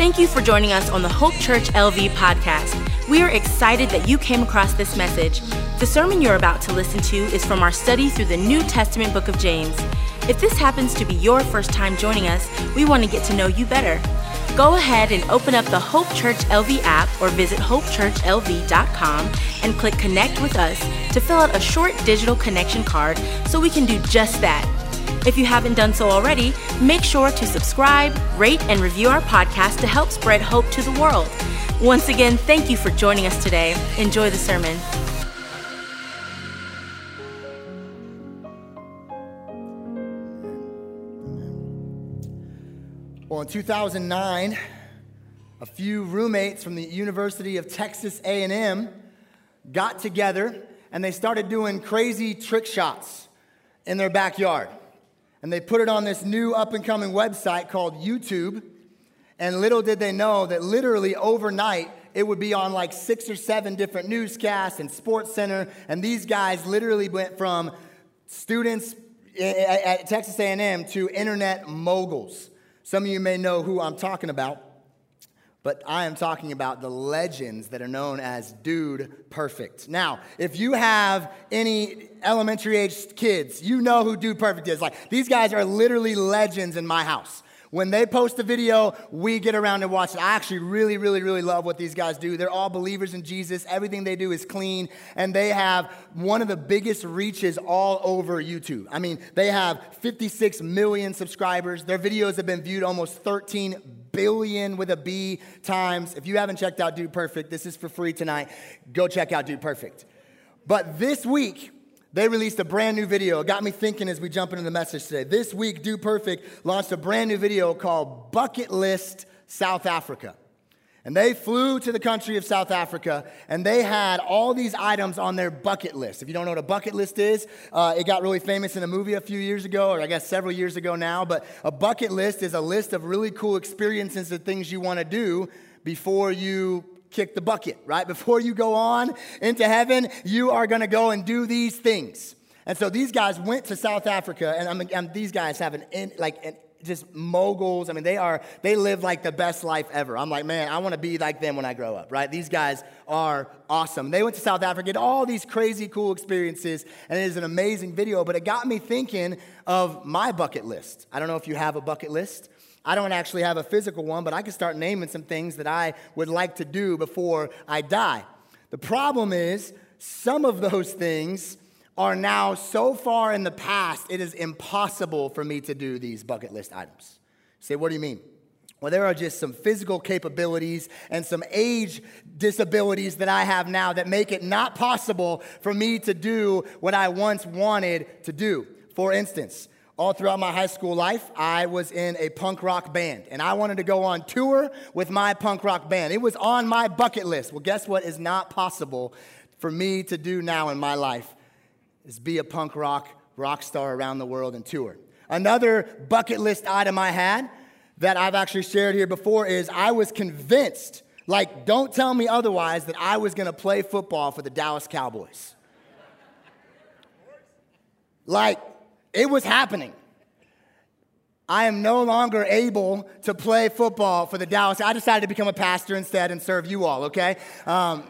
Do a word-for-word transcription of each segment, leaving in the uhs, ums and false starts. Thank you for joining us on the Hope Church L V podcast. We are excited that you came across this message. The sermon you're about to listen to is from our study through the New Testament book of James. If this happens to be your first time joining us, we want to get to know you better. Go ahead and open up the Hope Church L V app or visit hope church l v dot com and click Connect with Us to fill out a short digital connection card so we can do just that. If you haven't done so already, make sure to subscribe, rate, and review our podcast to help spread hope to the world. Once again, thank you for joining us today. Enjoy the sermon. Well, in two thousand nine, a few roommates from the University of Texas A and M got together and they started doing crazy trick shots in their backyard. And they put it on this new up-and-coming website called YouTube. And little did they know that literally overnight, it would be on like six or seven different newscasts and Sports Center. And these guys literally went from students at Texas A and M to internet moguls. Some of you may know who I'm talking about, but I am talking about the legends that are known as Dude Perfect. Now, if you have any elementary-aged kids, you know who Dude Perfect is. Like, these guys are literally legends in my house. When they post a video, we get around and watch it. I actually really, really, really love what these guys do. They're all believers in Jesus. Everything they do is clean, and they have one of the biggest reaches all over YouTube. I mean, they have fifty-six million subscribers. Their videos have been viewed almost thirteen billion with a B times. If you haven't checked out Dude Perfect, this is for free tonight. Go check out Dude Perfect. But this week, they released a brand new video. It got me thinking as we jump into the message today. This week, Dude Perfect launched a brand new video called Bucket List South Africa. And they flew to the country of South Africa, and they had all these items on their bucket list. If you don't know what a bucket list is, uh, it got really famous in a movie a few years ago, or I guess several years ago now. But a bucket list is a list of really cool experiences and things you want to do before you kick the bucket, right? Before you go on into heaven, you are going to go and do these things. And so these guys went to South Africa, and I'm, I'm, these guys have an, in, like, an, just moguls. I mean, they are, they live like the best life ever. I'm like, man, I want to be like them when I grow up, right? These guys are awesome. They went to South Africa, did all these crazy, cool experiences, and it is an amazing video, but it got me thinking of my bucket list. I don't know if you have a bucket list. I don't actually have a physical one, but I can start naming some things that I would like to do before I die. The problem is some of those things are now so far in the past, it is impossible for me to do these bucket list items. You say, what do you mean? Well, there are just some physical capabilities and some age disabilities that I have now that make it not possible for me to do what I once wanted to do. For instance, all throughout my high school life, I was in a punk rock band, and I wanted to go on tour with my punk rock band. It was on my bucket list. Well, guess what is not possible for me to do now in my life is be a punk rock rock star around the world and tour. Another bucket list item I had that I've actually shared here before is I was convinced, like, don't tell me otherwise, that I was going to play football for the Dallas Cowboys. Like, it was happening. I am no longer able to play football for the Dallas. I decided to become a pastor instead and serve you all, okay? Um,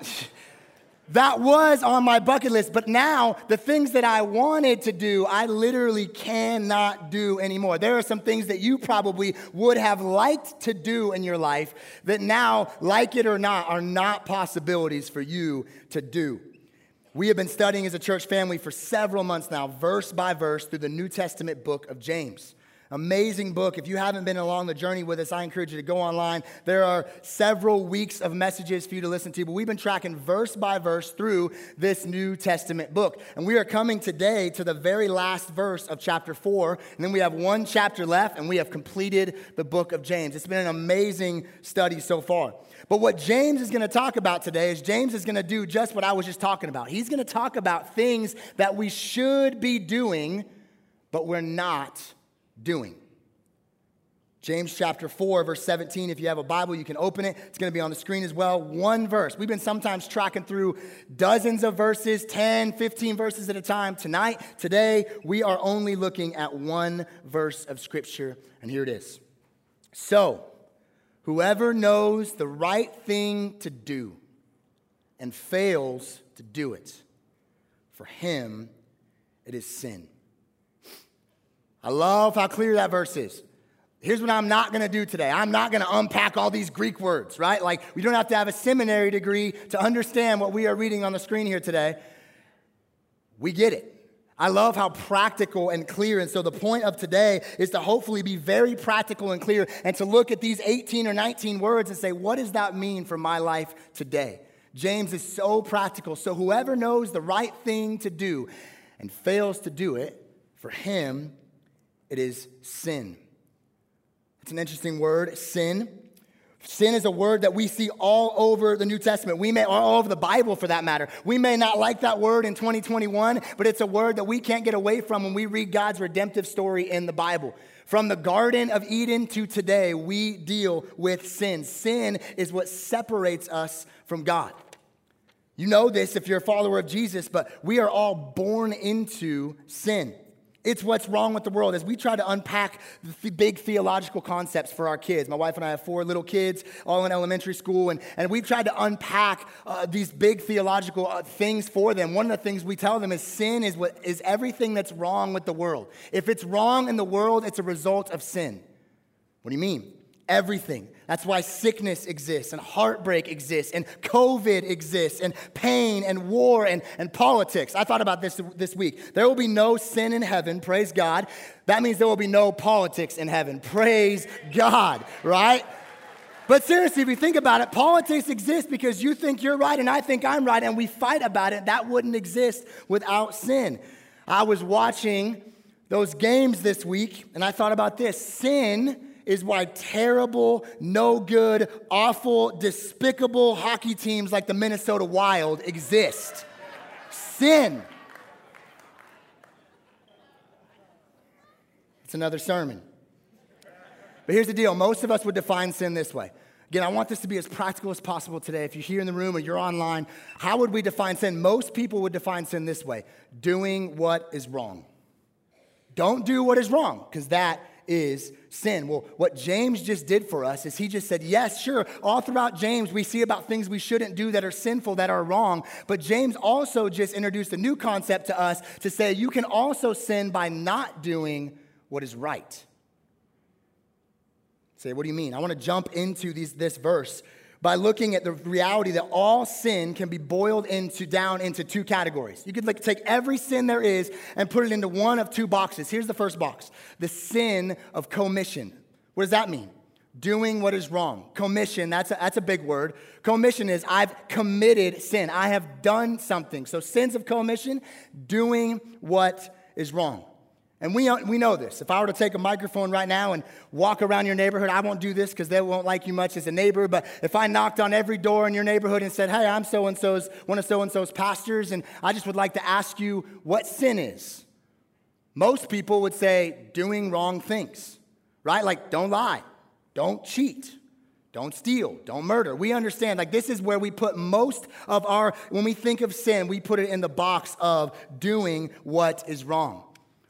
that was on my bucket list, but now the things that I wanted to do, I literally cannot do anymore. There are some things that you probably would have liked to do in your life that now, like it or not, are not possibilities for you to do. We have been studying as a church family for several months now, verse by verse, through the New Testament book of James. Amazing book. If you haven't been along the journey with us, I encourage you to go online. There are several weeks of messages for you to listen to, but we've been tracking verse by verse through this New Testament book. And we are coming today to the very last verse of chapter four, and then we have one chapter left, and we have completed the book of James. It's been an amazing study so far. But what James is going to talk about today is James is going to do just what I was just talking about. He's going to talk about things that we should be doing, but we're not doing. James chapter four, verse seventeen. If you have a Bible, you can open it. It's going to be on the screen as well. One verse. We've been sometimes tracking through dozens of verses, ten, fifteen verses at a time. Tonight, today, we are only looking at one verse of Scripture, and here it is. So, Whoever knows the right thing to do and fails to do it, for him it is sin. I love how clear that verse is. Here's what I'm not going to do today. I'm not going to unpack all these Greek words, right? Like, we don't have to have a seminary degree to understand what we are reading on the screen here today. We get it. I love how practical and clear. And so the point of today is to hopefully be very practical and clear and to look at these eighteen or nineteen words and say, what does that mean for my life today? James is so practical. So whoever knows the right thing to do and fails to do it, for him, it is sin. It's an interesting word, sin. Sin is a word that we see all over the New Testament. We may, all over the Bible for that matter. We may not like that word in twenty twenty-one, but it's a word that we can't get away from when we read God's redemptive story in the Bible. From the Garden of Eden to today, we deal with sin. Sin is what separates us from God. You know this if you're a follower of Jesus, but we are all born into sin. It's what's wrong with the world. As we try to unpack the big theological concepts for our kids, my wife and I have four little kids, all in elementary school, and, and we've tried to unpack uh, these big theological uh, things for them. One of the things we tell them is sin is what is everything that's wrong with the world. If it's wrong in the world, it's a result of sin. What do you mean? Everything. That's why sickness exists, and heartbreak exists, and COVID exists, and pain, and war, and, and politics. I thought about this this week. There will be no sin in heaven, praise God. That means there will be no politics in heaven, praise God, right? But seriously, if you think about it, politics exists because you think you're right and I think I'm right, and we fight about it. That wouldn't exist without sin. I was watching those games this week, and I thought about this. Sin is why terrible, no good, awful, despicable hockey teams like the Minnesota Wild exist. Sin. It's another sermon. But here's the deal. Most of us would define sin this way. Again, I want this to be as practical as possible today. If you're here in the room or you're online, how would we define sin? Most people would define sin this way. Doing what is wrong. Don't do what is wrong, because that is sin. Well, what James just did for us is he just said, yes, sure, all throughout James, we see about things we shouldn't do that are sinful, that are wrong. But James also just introduced a new concept to us to say you can also sin by not doing what is right. Say, what do you mean? I want to jump into these, this verse by looking at the reality that all sin can be boiled into down into two categories. You could like take every sin there is and put it into one of two boxes. Here's the first box, the sin of commission. What does that mean? Doing what is wrong. Commission, that's a, that's a big word. Commission is I've committed sin. I have done something. So sins of commission, doing what is wrong. And we, we know this. If I were to take a microphone right now and walk around your neighborhood, I won't do this because they won't like you much as a neighbor, but if I knocked on every door in your neighborhood and said, hey, I'm so-and-so's, one of so-and-so's pastors, and I just would like to ask you what sin is, most people would say doing wrong things, right? Like don't lie, don't cheat, don't steal, don't murder. We understand, like this is where we put most of our, when we think of sin, we put it in the box of doing what is wrong.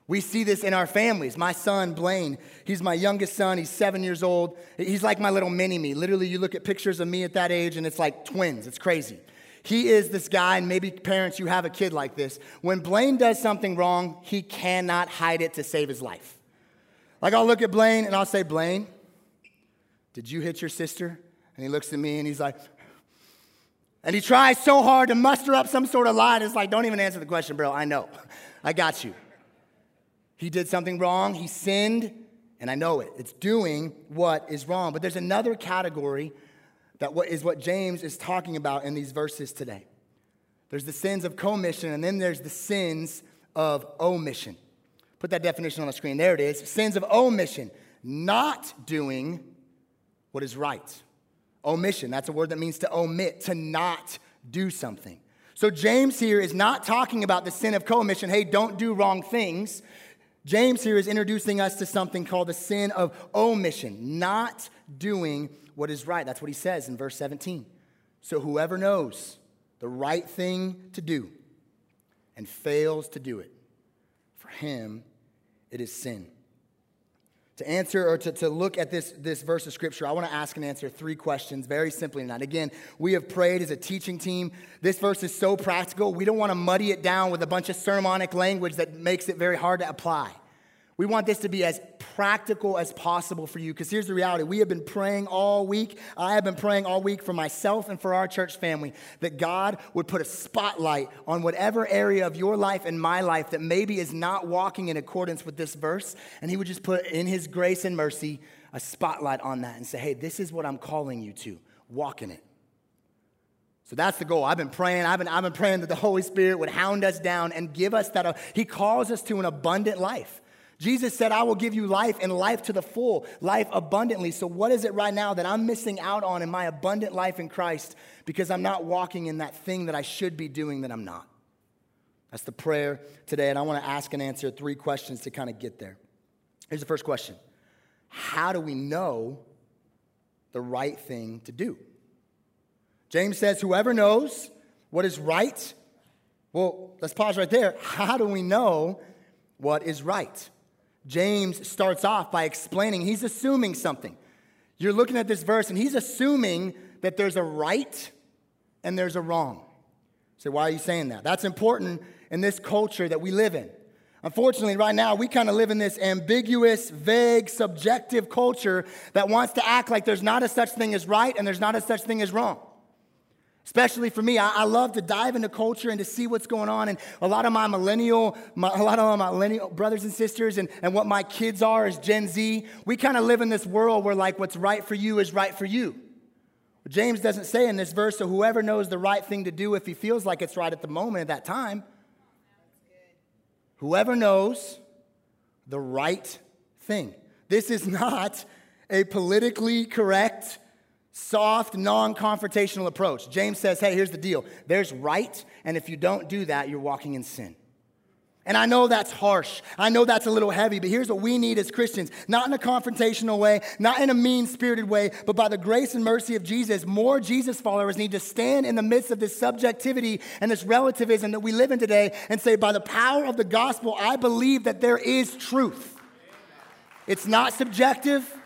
We see this in our families. My son, Blaine, he's my youngest son. He's seven years old. He's like my little mini-me. Literally, you look at pictures of me at that age, and it's like twins. It's crazy. He is this guy, and maybe parents, you have a kid like this. When Blaine does something wrong, he cannot hide it to save his life. Like, I'll look at Blaine, and I'll say, Blaine, did you hit your sister? And he looks at me, and he's like, and he tries so hard to muster up some sort of lie, and it's like, don't even answer the question, bro. I know. I got you. He did something wrong, he sinned, and I know it. It's doing what is wrong. But there's another category that is what James is talking about in these verses today. There's the sins of commission, and then there's the sins of omission. Put that definition on the screen. There it is. Sins of omission, not doing what is right. Omission, that's a word that means to omit, to not do something. So James here is not talking about the sin of commission. Hey, don't do wrong things. James here is introducing us to something called the sin of omission, not doing what is right. That's what he says in verse seventeen. So whoever knows the right thing to do and fails to do it, for him it is sin. to answer or to, to look at this, this verse of Scripture, I want to ask and answer three questions very simply tonight. Again, we have prayed as a teaching team. This verse is so practical. We don't want to muddy it down with a bunch of sermonic language that makes it very hard to apply. We want this to be as practical as possible for you, because here's the reality. We have been praying all week. I have been praying all week for myself and for our church family that God would put a spotlight on whatever area of your life and my life that maybe is not walking in accordance with this verse, and he would just put in his grace and mercy a spotlight on that and say, hey, this is what I'm calling you to. Walk in it. So that's the goal. I've been praying. I've been, I've been praying that the Holy Spirit would hound us down and give us that. Uh, he calls us to an abundant life. Jesus said, I will give you life and life to the full, life abundantly. So what is it right now that I'm missing out on in my abundant life in Christ because I'm not walking in that thing that I should be doing that I'm not? That's the prayer today, and I want to ask and answer three questions to kind of get there. Here's the first question. How do we know the right thing to do? James says, whoever knows what is right. Well, let's pause right there. How do we know what is right? James starts off by explaining, he's assuming something. You're looking at this verse, and he's assuming that there's a right and there's a wrong. So why are you saying that? That's important in this culture that we live in. Unfortunately, right now, we kind of live in this ambiguous, vague, subjective culture that wants to act like there's not a such thing as right and there's not a such thing as wrong. Especially for me, I, I love to dive into culture and to see what's going on. And a lot of my millennial, my, a lot of my millennial brothers and sisters and, and what my kids are is Gen Z. We kind of live in this world where like what's right for you is right for you. But James doesn't say in this verse, so whoever knows the right thing to do if he feels like it's right at the moment at that time. Whoever knows the right thing. This is not a politically correct, soft, non-confrontational approach. James says, hey, here's the deal. There's right, and if you don't do that, you're walking in sin. And I know that's harsh. I know that's a little heavy, but here's what we need as Christians. Not in a confrontational way, not in a mean-spirited way, but by the grace and mercy of Jesus, more Jesus followers need to stand in the midst of this subjectivity and this relativism that we live in today and say, by the power of the gospel, I believe that there is truth. It's not subjective.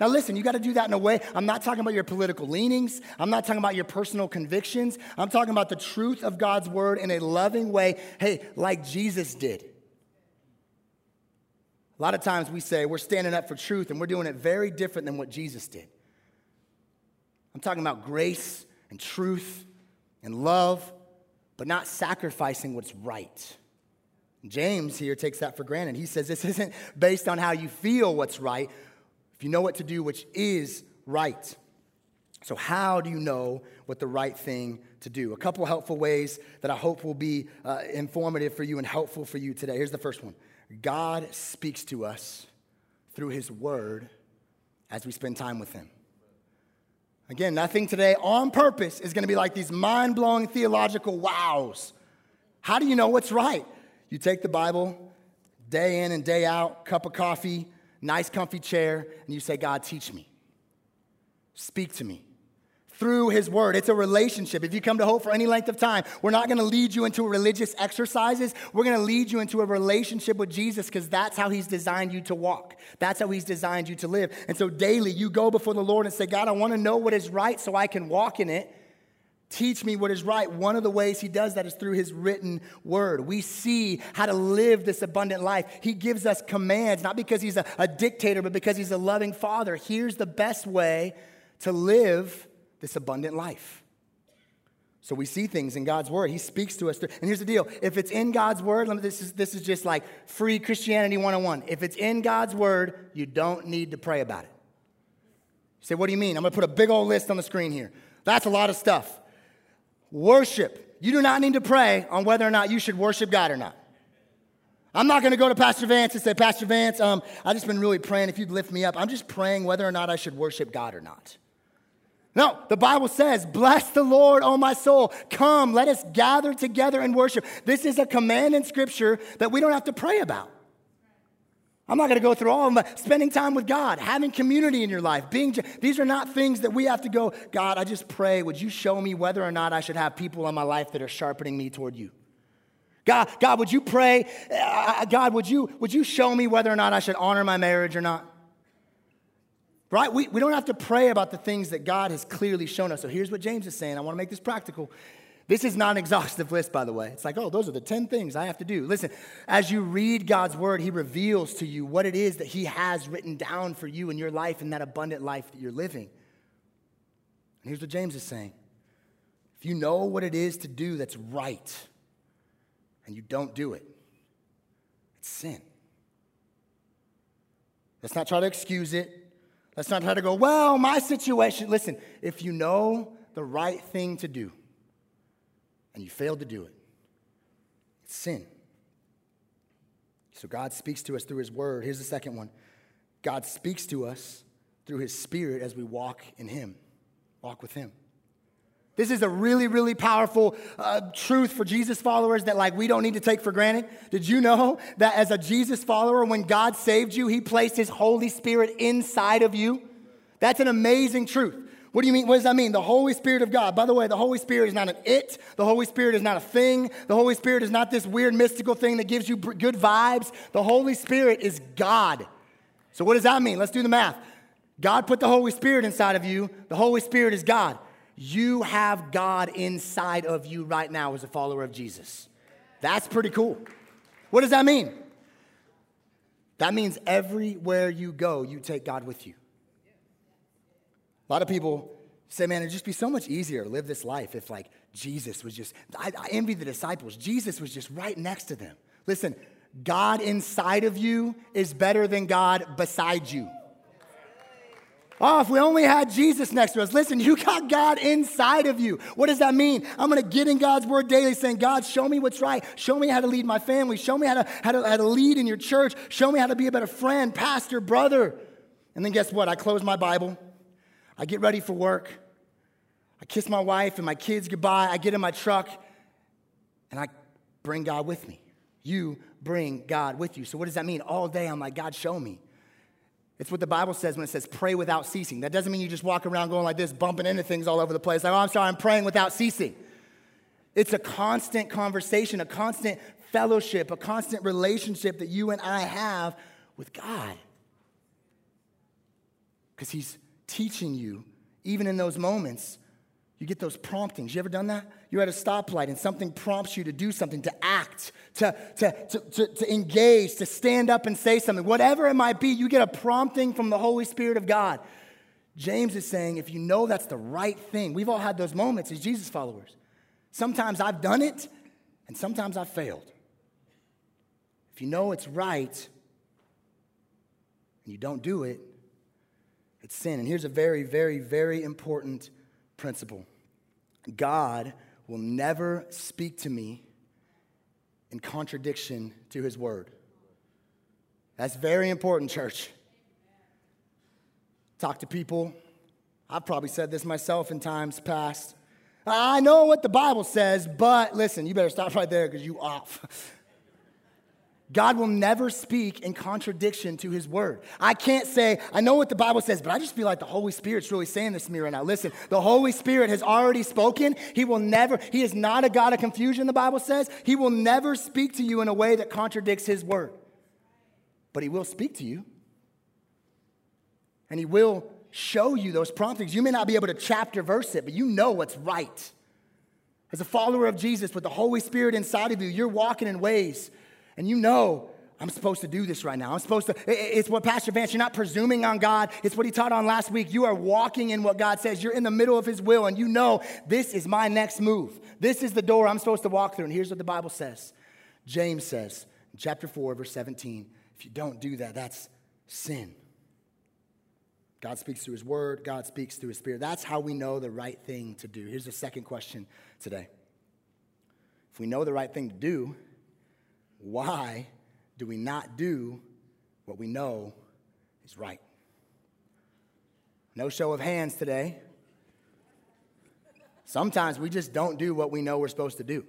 Now listen, you got to do that in a way. I'm not talking about your political leanings. I'm not talking about your personal convictions. I'm talking about the truth of God's word in a loving way. Hey, like Jesus did. A lot of times we say we're standing up for truth and we're doing it very different than what Jesus did. I'm talking about grace and truth and love, but not sacrificing what's right. James here takes that for granted. He says this isn't based on how you feel what's right. If you know what to do, which is right. So how do you know what the right thing to do? A couple helpful ways that I hope will be uh, informative for you and helpful for you today. Here's the first one. God speaks to us through his word as we spend time with him. Again, nothing today on purpose is going to be like these mind-blowing theological wows. How do you know what's right? You take the Bible day in and day out, cup of coffee, nice comfy chair, and you say, God, teach me. Speak to me. Through his word. It's a relationship. If you come to Hope for any length of time, we're not going to lead you into religious exercises. We're going to lead you into a relationship with Jesus because that's how he's designed you to walk. That's how he's designed you to live. And so daily, you go before the Lord and say, God, I want to know what is right so I can walk in it. Teach me what is right. One of the ways he does that is through his written word. We see how to live this abundant life. He gives us commands, not because he's a, a dictator, but because he's a loving father. Here's the best way to live this abundant life. So we see things in God's word. He speaks to us through. And here's the deal. If it's in God's word, let me, this is, this is just like free Christianity one oh one. If it's in God's word, you don't need to pray about it. You say, what do you mean? I'm going to put a big old list on the screen here. That's a lot of stuff. Worship. You do not need to pray on whether or not you should worship God or not. I'm not going to go to Pastor Vance and say, Pastor Vance, um, I've just been really praying. If you'd lift me up, I'm just praying whether or not I should worship God or not. No, the Bible says, bless the Lord, O my soul. Come, let us gather together and worship. This is a command in Scripture that we don't have to pray about. I'm not going to go through all of them, but spending time with God, having community in your life, being, these are not things that we have to go, God, I just pray, would you show me whether or not I should have people in my life that are sharpening me toward you? God, God, would you pray, God, would you, would you show me whether or not I should honor my marriage or not? Right? We, we don't have to pray about the things that God has clearly shown us. So here's what James is saying. I want to make this practical. This is not an exhaustive list, by the way. It's like, oh, those are the ten things I have to do. Listen, as you read God's word, he reveals to you what it is that he has written down for you in your life and that abundant life that you're living. And here's what James is saying. If you know what it is to do that's right and you don't do it, it's sin. Let's not try to excuse it. Let's not try to go, well, my situation. Listen, if you know the right thing to do and you failed to do it, it's sin. So God speaks to us through his word. Here's the second one. God speaks to us through his spirit as we walk in him, walk with him. This is a really, really powerful uh, truth for Jesus followers that, like, we don't need to take for granted. Did you know that as a Jesus follower, when God saved you, he placed his Holy Spirit inside of you? That's an amazing truth. What do you mean? What does that mean? The Holy Spirit of God. By the way, the Holy Spirit is not an it. The Holy Spirit is not a thing. The Holy Spirit is not this weird mystical thing that gives you good vibes. The Holy Spirit is God. So what does that mean? Let's do the math. God put the Holy Spirit inside of you. The Holy Spirit is God. You have God inside of you right now as a follower of Jesus. That's pretty cool. What does that mean? That means everywhere you go, you take God with you. A lot of people say, man, it'd just be so much easier to live this life if, like, Jesus was just, I, I envy the disciples. Jesus was just right next to them. Listen, God inside of you is better than God beside you. Oh, if we only had Jesus next to us. Listen, you got God inside of you. What does that mean? I'm going to get in God's word daily saying, God, show me what's right. Show me how to lead my family. Show me how to, how to, how to lead in your church. Show me how to be a better friend, pastor, brother. And then guess what? I close my Bible. I get ready for work. I kiss my wife and my kids goodbye. I get in my truck and I bring God with me. You bring God with you. So what does that mean? All day I'm like, God, show me. It's what the Bible says when it says pray without ceasing. That doesn't mean you just walk around going like this, bumping into things all over the place. Like, oh, I'm sorry, I'm praying without ceasing. It's a constant conversation, a constant fellowship, a constant relationship that you and I have with God. Because he's teaching you, even in those moments, you get those promptings. You ever done that? You're at a stoplight and something prompts you to do something, to act, to, to, to, to, to engage, to stand up and say something. Whatever it might be, you get a prompting from the Holy Spirit of God. James is saying, if you know that's the right thing, we've all had those moments as Jesus followers. Sometimes I've done it, and sometimes I've failed. If you know it's right, and you don't do it, it's sin. And here's a very, very, very important principle. God will never speak to me in contradiction to his word. That's very important, church. Talk to people. I've probably said this myself in times past. I know what the Bible says, but listen, you better stop right there because you off. God will never speak in contradiction to his word. I can't say, I know what the Bible says, but I just feel like the Holy Spirit's really saying this to me right now. Listen, the Holy Spirit has already spoken. He will never, he is not a God of confusion, the Bible says. He will never speak to you in a way that contradicts his word. But he will speak to you. And he will show you those promptings. You may not be able to chapter verse it, but you know what's right. As a follower of Jesus with the Holy Spirit inside of you, you're walking in ways. And you know, I'm supposed to do this right now. I'm supposed to, it's what Pastor Vance, you're not presuming on God. It's what he taught on last week. You are walking in what God says. You're in the middle of his will, and you know, this is my next move. This is the door I'm supposed to walk through. And here's what the Bible says. James says, in chapter four, verse seventeen, if you don't do that, that's sin. God speaks through his word. God speaks through his spirit. That's how we know the right thing to do. Here's the second question today. If we know the right thing to do, why do we not do what we know is right? No show of hands today. Sometimes we just don't do what we know we're supposed to do.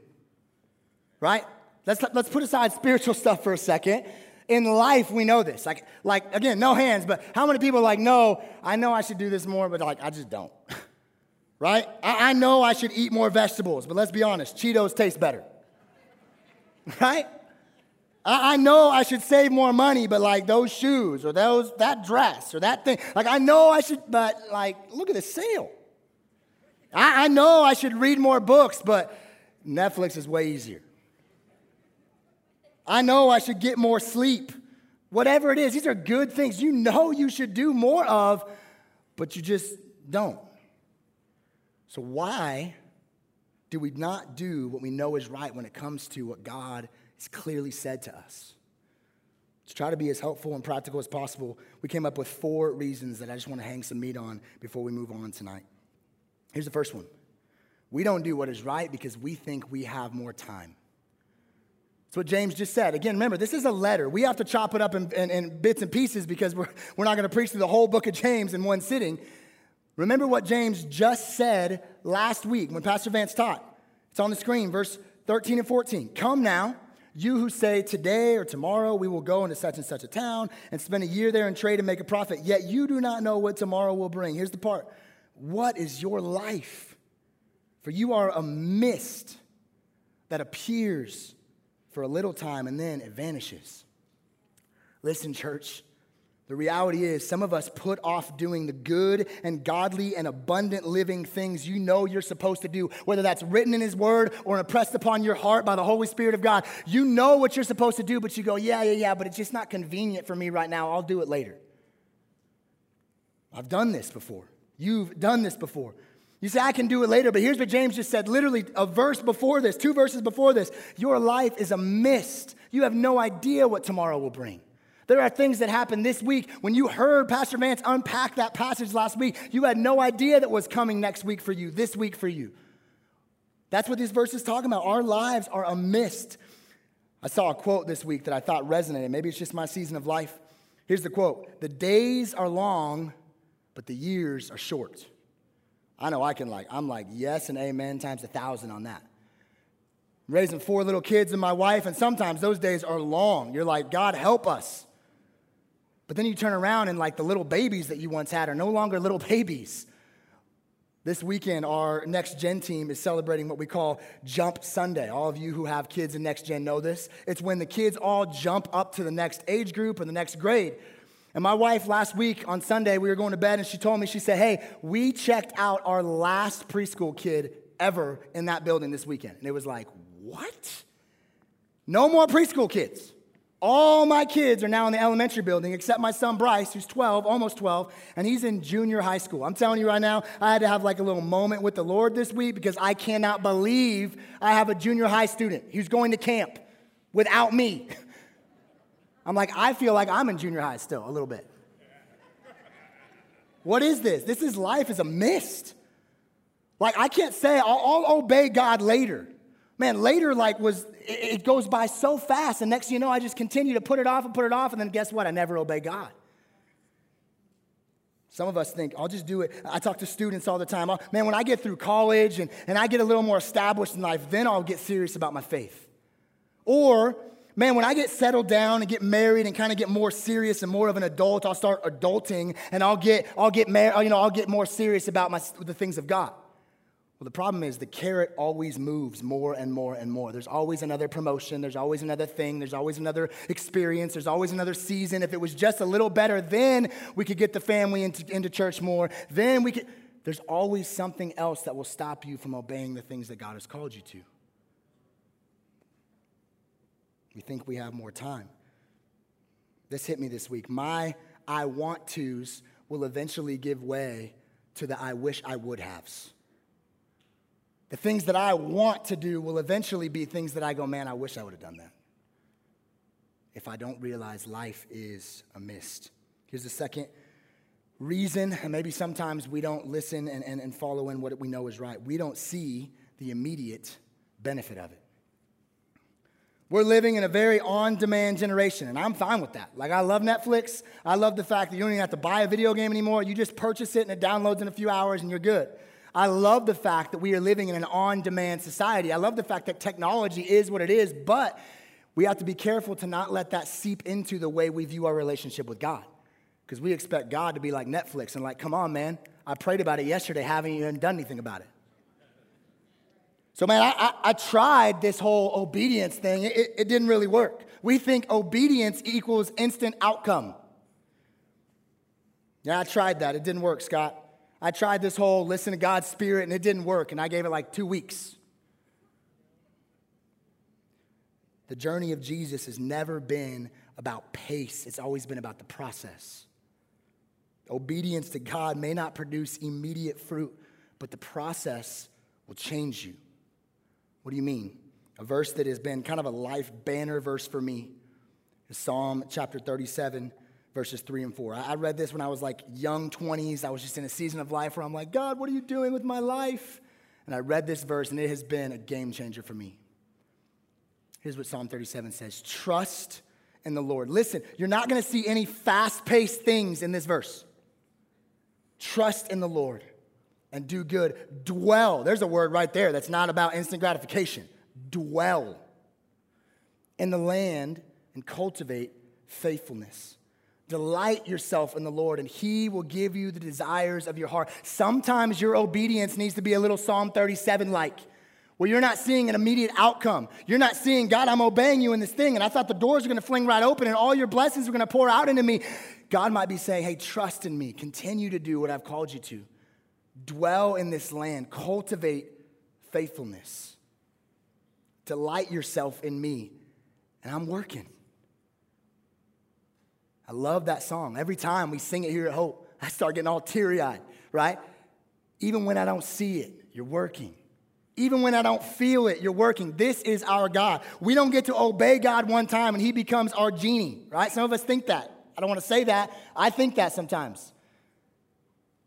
Right? Let's let's put aside spiritual stuff for a second. In life, we know this. Like, like again, no hands, but how many people are like, no, I know I should do this more, but like I just don't. Right? I, I know I should eat more vegetables, but let's be honest, Cheetos taste better. Right? I, I know I should save more money, but like those shoes or those that dress or that thing, like I know I should, but like look at the sale. I, I know I should read more books, but Netflix is way easier. I know I should get more sleep. Whatever it is, these are good things you know you should do more of, but you just don't. So why do we not do what we know is right when it comes to what God has clearly said to us? To try to be as helpful and practical as possible, we came up with four reasons that I just want to hang some meat on before we move on tonight. Here's the first one. We don't do what is right because we think we have more time. That's what James just said. Again, remember, this is a letter. We have to chop it up in, in, in bits and pieces because we're, we're not going to preach through the whole book of James in one sitting. Remember what James just said last week when Pastor Vance taught. It's on the screen, verse thirteen and fourteen. Come now, you who say today or tomorrow we will go into such and such a town and spend a year there and trade and make a profit, yet you do not know what tomorrow will bring. Here's the part. What is your life? For you are a mist that appears for a little time, and then it vanishes. Listen, church, the reality is some of us put off doing the good and godly and abundant living things you know you're supposed to do, whether that's written in His Word or impressed upon your heart by the Holy Spirit of God. You know what you're supposed to do, but you go, yeah, yeah, yeah, but it's just not convenient for me right now. I'll do it later. I've done this before. You've done this before. You say, I can do it later, but here's what James just said, literally a verse before this, two verses before this. Your life is a mist. You have no idea what tomorrow will bring. There are things that happened this week. When you heard Pastor Vance unpack that passage last week, you had no idea that was coming next week for you, this week for you. That's what this verse is talking about. Our lives are a mist. I saw a quote this week that I thought resonated. Maybe it's just my season of life. Here's the quote. The days are long, but the years are short. I know I can like, I'm like, yes and amen times a thousand on that. I'm raising four little kids and my wife, and sometimes those days are long. You're like, God, help us. But then you turn around and like the little babies that you once had are no longer little babies. This weekend, our Next Gen team is celebrating what we call Jump Sunday. All of you who have kids in Next Gen know this. It's when the kids all jump up to the next age group or the next grade. And my wife last week on Sunday, we were going to bed and she told me, she said, hey, we checked out our last preschool kid ever in that building this weekend. And it was like, what? No more preschool kids. All my kids are now in the elementary building except my son Bryce, who's twelve, almost twelve, and he's in junior high school. I'm telling you right now, I had to have like a little moment with the Lord this week because I cannot believe I have a junior high student who's going to camp without me. I'm like, I feel like I'm in junior high still a little bit. What is this? This is life is a mist. Like, I can't say I'll, I'll obey God later. Man, later, like, was it, it goes by so fast. And next thing you know, I just continue to put it off and put it off. And then guess what? I never obey God. Some of us think, I'll just do it. I talk to students all the time. I'll, man, when I get through college and, and I get a little more established in life, then I'll get serious about my faith. Or, man, when I get settled down and get married and kind of get more serious and more of an adult, I'll start adulting and I'll get I'll get married, you know, I'll get more serious about my the things of God. Well, the problem is the carrot always moves more and more and more. There's always another promotion, there's always another thing, there's always another experience, there's always another season. If it was just a little better, then we could get the family into, into church more. Then we could there's always something else that will stop you from obeying the things that God has called you to. We think we have more time. This hit me this week. My I want to's will eventually give way to the I wish I would have's. The things that I want to do will eventually be things that I go, man, I wish I would have done that. If I don't realize life is a mist. Here's the second reason, and maybe sometimes we don't listen and, and, and follow in what we know is right. We don't see the immediate benefit of it. We're living in a very on-demand generation, and I'm fine with that. Like, I love Netflix. I love the fact that you don't even have to buy a video game anymore. You just purchase it, and it downloads in a few hours, and you're good. I love the fact that we are living in an on-demand society. I love the fact that technology is what it is, but we have to be careful to not let that seep into the way we view our relationship with God, because we expect God to be like Netflix and like, come on, man, I prayed about it yesterday, haven't even done anything about it. So, man, I, I, I tried this whole obedience thing. It, it didn't really work. We think obedience equals instant outcome. Yeah, I tried that. It didn't work, Scott. I tried this whole listen to God's spirit, and it didn't work, and I gave it like two weeks. The journey of Jesus has never been about pace. It's always been about the process. Obedience to God may not produce immediate fruit, but the process will change you. What do you mean? A verse that has been kind of a life banner verse for me is Psalm chapter thirty-seven, verses three and four. I read this when I was like young twenties. I was just in a season of life where I'm like, God, what are you doing with my life? And I read this verse, and it has been a game changer for me. Here's what Psalm thirty-seven says. Trust in the Lord. Listen, you're not going to see any fast-paced things in this verse. Trust in the Lord and do good. Dwell. There's a word right there that's not about instant gratification. Dwell in the land and cultivate faithfulness. Delight yourself in the Lord, and he will give you the desires of your heart. Sometimes your obedience needs to be a little Psalm thirty-seven-like, where you're not seeing an immediate outcome. You're not seeing, God, I'm obeying you in this thing, and I thought the doors were going to fling right open and all your blessings were going to pour out into me. God might be saying, hey, trust in me. Continue to do what I've called you to. Dwell in this land. Cultivate faithfulness. Delight yourself in me, and I'm working. I love that song. Every time we sing it here at Hope, I start getting all teary-eyed, right? Even when I don't see it, you're working. Even when I don't feel it, you're working. This is our God. We don't get to obey God one time, and he becomes our genie, right? Some of us think that. I don't want to say that. I think that sometimes.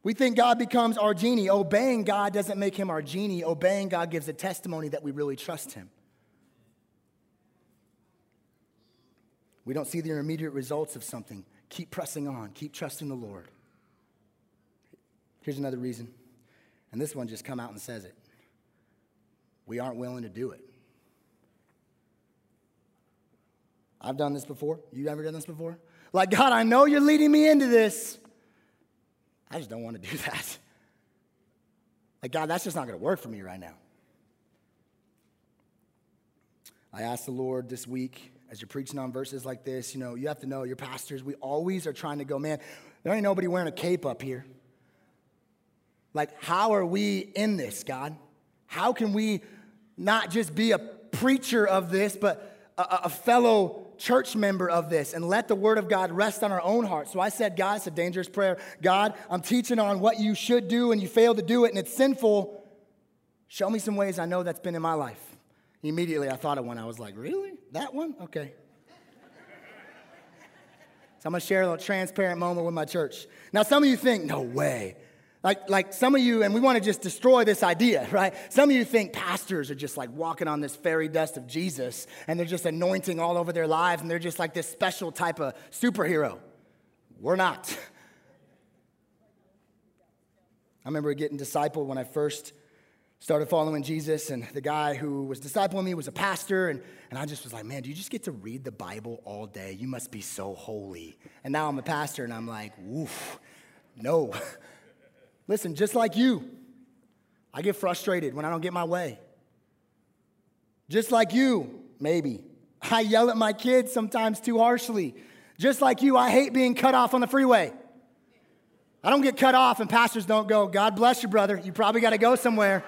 We think God becomes our genie. Obeying God doesn't make him our genie. Obeying God gives a testimony that we really trust him. We don't see the immediate results of something. Keep pressing on. Keep trusting the Lord. Here's another reason, and this one just come out and says it. We aren't willing to do it. I've done this before. You ever done this before? Like, God, I know you're leading me into this. I just don't want to do that. Like, God, that's just not going to work for me right now. I asked the Lord this week, as you're preaching on verses like this, you know, you have to know your pastors, we always are trying to go, man, there ain't nobody wearing a cape up here. Like, how are we in this, God? How can we not just be a preacher of this, but a, a fellow church member of this, and let the word of God rest on our own hearts? So I said, God, it's a dangerous prayer. God, I'm teaching on what you should do and you fail to do it and it's sinful. Show me some ways I know that's been in my life. Immediately I thought of one. I was like, really? That one? Okay. So I'm going to share a little transparent moment with my church. Now some of you think, no way. Like, like some of you, and we want to just destroy this idea, right? Some of you think pastors are just like walking on this fairy dust of Jesus, and they're just anointing all over their lives, and they're just like this special type of superhero. We're not. I remember getting discipled when I first started following Jesus, and the guy who was discipling me was a pastor, and, and I just was like, man, do you just get to read the Bible all day? You must be so holy. And now I'm a pastor, and I'm like, oof, no. Listen, just like you, I get frustrated when I don't get my way. Just like you, maybe. I yell at my kids sometimes too harshly. Just like you, I hate being cut off on the freeway. I don't get cut off, and pastors don't go, God bless you, brother. You probably got to go somewhere.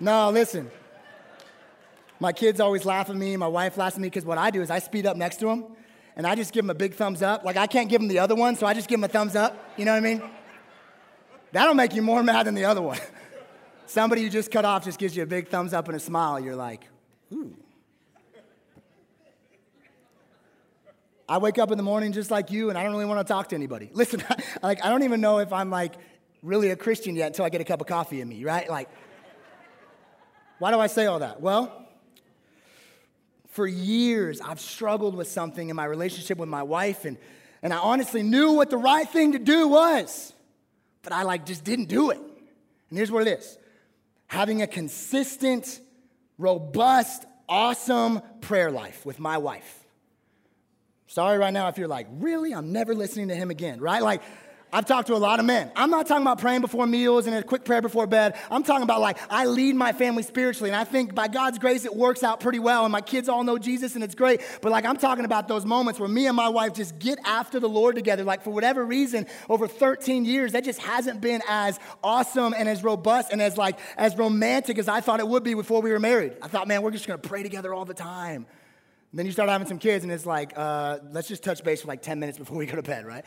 No, listen. My kids always laugh at me. My wife laughs at me because what I do is I speed up next to them, and I just give them a big thumbs up. Like, I can't give them the other one, so I just give them a thumbs up. You know what I mean? That'll make you more mad than the other one. Somebody you just cut off just gives you a big thumbs up and a smile. You're like, ooh. I wake up in the morning just like you, and I don't really want to talk to anybody. Listen, I, like, I don't even know if I'm, like, really a Christian yet until I get a cup of coffee in me, right? Like, why do I say all that? Well, for years I've struggled with something in my relationship with my wife, and, and I honestly knew what the right thing to do was. But I, like, just didn't do it. And here's what it is. Having a consistent, robust, awesome prayer life with my wife. Sorry right now if you're like, really? I'm never listening to him again, right? Like, I've talked to a lot of men. I'm not talking about praying before meals and a quick prayer before bed. I'm talking about, like, I lead my family spiritually, and I think by God's grace it works out pretty well, and my kids all know Jesus, and it's great. But, like, I'm talking about those moments where me and my wife just get after the Lord together. Like, for whatever reason, over thirteen years, that just hasn't been as awesome and as robust and as, like, as romantic as I thought it would be before we were married. I thought, man, we're just going to pray together all the time. And then you start having some kids, and it's like, uh, let's just touch base for, like, ten minutes before we go to bed, right?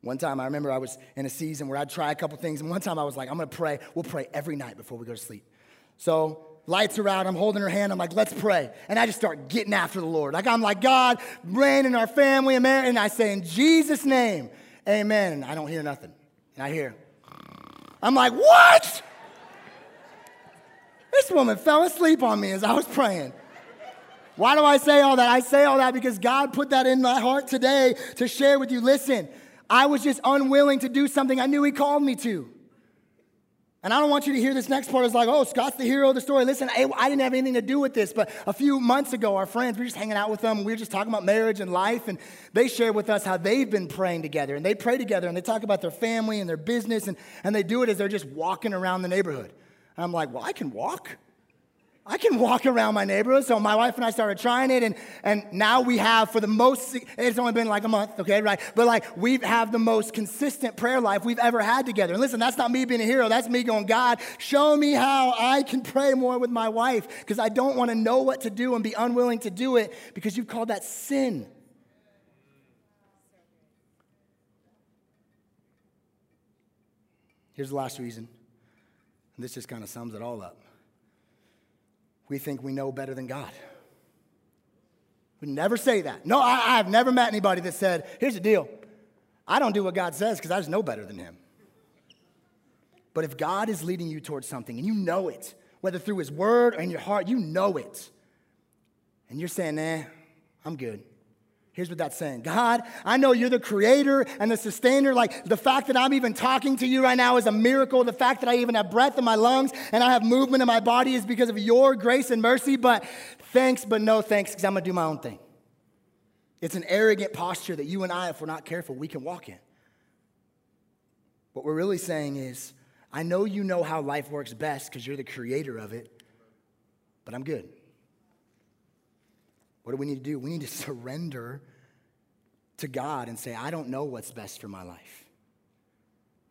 One time, I remember I was in a season where I'd try a couple things, and one time I was like, I'm going to pray. We'll pray every night before we go to sleep. So lights are out. I'm holding her hand. I'm like, let's pray. And I just start getting after the Lord. Like, I'm like, God, reign in our family, Amen. And I say, in Jesus' name, amen. And I don't hear nothing. And I hear, I'm like, what? This woman fell asleep on me as I was praying. Why do I say all that? I say all that because God put that in my heart today to share with you. Listen. I was just unwilling to do something I knew he called me to. And I don't want you to hear this next part. It's like, oh, Scott's the hero of the story. Listen, I, I didn't have anything to do with this, but a few months ago, our friends, we were just hanging out with them. We were just talking about marriage and life, and they shared with us how they've been praying together, and they pray together, and they talk about their family and their business, and, and they do it as they're just walking around the neighborhood. And I'm like, well, I can walk. I can walk around my neighborhood. So my wife and I started trying it, and, and now we have for the most, it's only been like a month, okay, right? But like we have the most consistent prayer life we've ever had together. And listen, that's not me being a hero. That's me going, God, show me how I can pray more with my wife because I don't want to know what to do and be unwilling to do it because you've called that sin. Here's the last reason. And this just kind of sums it all up. We think we know better than God. We never say that. No, I, I've never met anybody that said, here's the deal. I don't do what God says because I just know better than him. But if God is leading you towards something and you know it, whether through his word or in your heart, you know it. And you're saying, nah, I'm good. Here's what that's saying. God, I know you're the creator and the sustainer. Like, the fact that I'm even talking to you right now is a miracle. The fact that I even have breath in my lungs and I have movement in my body is because of your grace and mercy. But thanks, but no thanks, because I'm going to do my own thing. It's an arrogant posture that you and I, if we're not careful, we can walk in. What we're really saying is, I know you know how life works best because you're the creator of it, but I'm good. What do we need to do? We need to surrender to God and say, I don't know what's best for my life.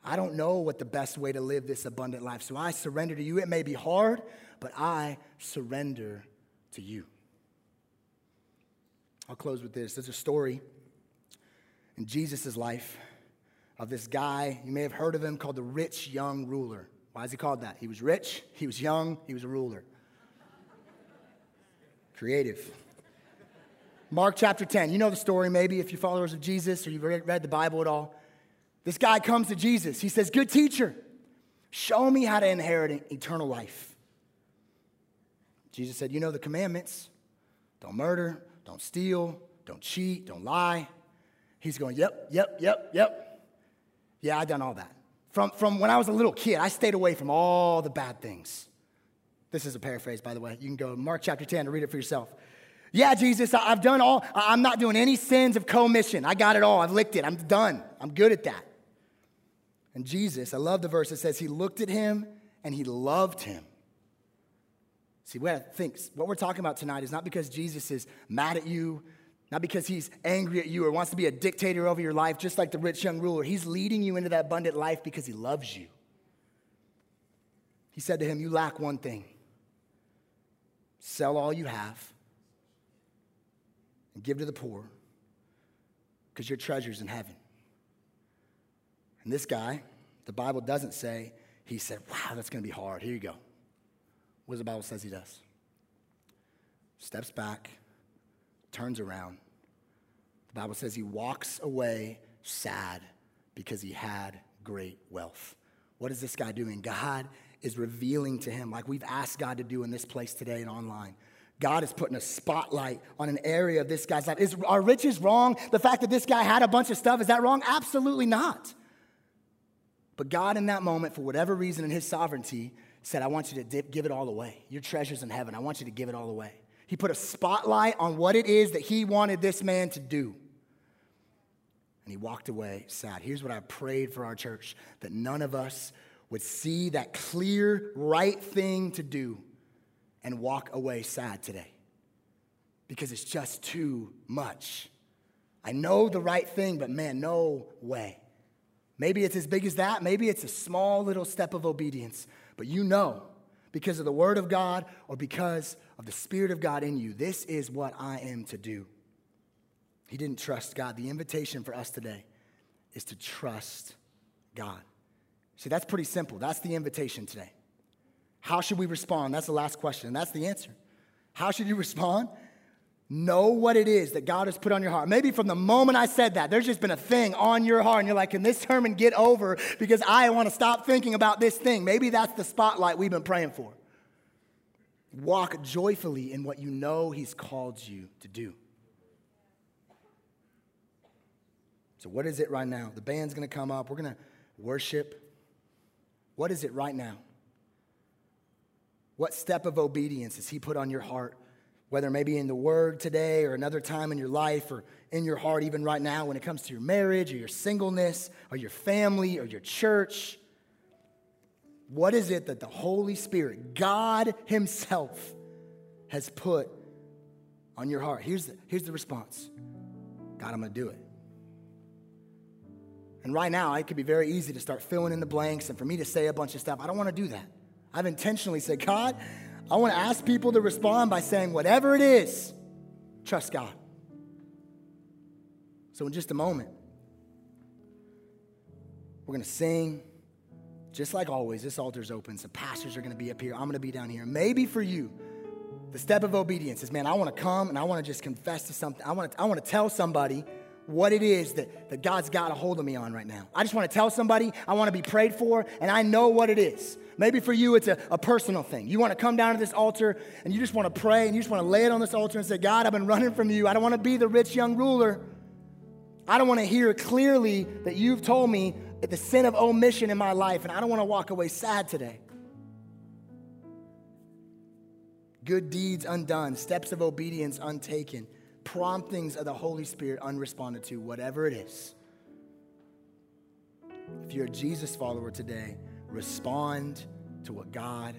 I don't know what the best way to live this abundant life. So I surrender to you. It may be hard, but I surrender to you. I'll close with this. There's a story in Jesus' life of this guy. You may have heard of him, called the rich young ruler. Why is he called that? He was rich, he was young, he was a ruler. Creative. Mark chapter ten. You know the story maybe if you're followers of Jesus or you've read the Bible at all. This guy comes to Jesus. He says, good teacher, show me how to inherit eternal life. Jesus said, you know the commandments. Don't murder, don't steal, don't cheat, don't lie. He's going, yep, yep, yep, yep. Yeah, I've done all that. From, from when I was a little kid, I stayed away from all the bad things. This is a paraphrase, by the way. You can go to Mark chapter ten to read it for yourself. Yeah, Jesus, I've done all. I'm not doing any sins of commission. I got it all. I've licked it. I'm done. I'm good at that. And Jesus, I love the verse that says he looked at him and he loved him. See, we have to think. What we're talking about tonight is not because Jesus is mad at you, not because he's angry at you or wants to be a dictator over your life, just like the rich young ruler. He's leading you into that abundant life because he loves you. He said to him, you lack one thing. Sell all you have. Give to the poor because your treasure's in heaven. And this guy, the Bible doesn't say, he said, wow, that's going to be hard. Here you go. What does the Bible says he does? Steps back, turns around. The Bible says he walks away sad because he had great wealth. What is this guy doing? God is revealing to him, like we've asked God to do in this place today and online. God is putting a spotlight on an area of this guy's life. Is, are riches wrong? The fact that this guy had a bunch of stuff, is that wrong? Absolutely not. But God in that moment, for whatever reason in his sovereignty, said, I want you to dip, give it all away. Your treasure's in heaven. I want you to give it all away. He put a spotlight on what it is that he wanted this man to do. And he walked away sad. Here's what I prayed for our church, that none of us would see that clear, right thing to do and walk away sad today, because it's just too much. I know the right thing, but man, no way. Maybe it's as big as that. Maybe it's a small little step of obedience. But you know, because of the Word of God or because of the Spirit of God in you, this is what I am to do. He didn't trust God. The invitation for us today is to trust God. See, that's pretty simple. That's the invitation today. How should we respond? That's the last question. That's the answer. How should you respond? Know what it is that God has put on your heart. Maybe from the moment I said that, there's just been a thing on your heart, and you're like, can this sermon get over because I want to stop thinking about this thing? Maybe that's the spotlight we've been praying for. Walk joyfully in what you know He's called you to do. So what is it right now? The band's going to come up. We're going to worship. What is it right now? What step of obedience has He put on your heart? Whether maybe in the Word today or another time in your life or in your heart even right now when it comes to your marriage or your singleness or your family or your church. What is it that the Holy Spirit, God Himself, has put on your heart? Here's the, here's the response. God, I'm going to do it. And right now, it could be very easy to start filling in the blanks and for me to say a bunch of stuff. I don't want to do that. I've intentionally said, God, I want to ask people to respond by saying, whatever it is, trust God. So in just a moment, we're going to sing. Just like always, this altar's open. Some pastors are going to be up here. I'm going to be down here. Maybe for you, the step of obedience is, man, I want to come and I want to just confess to something. I want to, I want to tell somebody what it is that, that God's got a hold of me on right now. I just want to tell somebody. I want to be prayed for, and I know what it is. Maybe for you, it's a, a personal thing. You want to come down to this altar, and you just want to pray, and you just want to lay it on this altar and say, God, I've been running from you. I don't want to be the rich young ruler. I don't want to hear clearly that you've told me that the sin of omission in my life, and I don't want to walk away sad today. Good deeds undone, steps of obedience untaken, promptings of the Holy Spirit unresponded to, whatever it is. If you're a Jesus follower today, respond to what God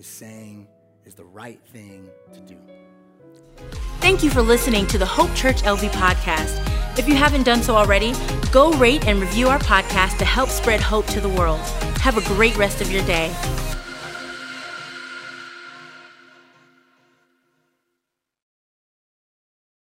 is saying is the right thing to do. Thank you for listening to the Hope Church L V podcast. If you haven't done so already, go rate and review our podcast to help spread hope to the world. Have a great rest of your day.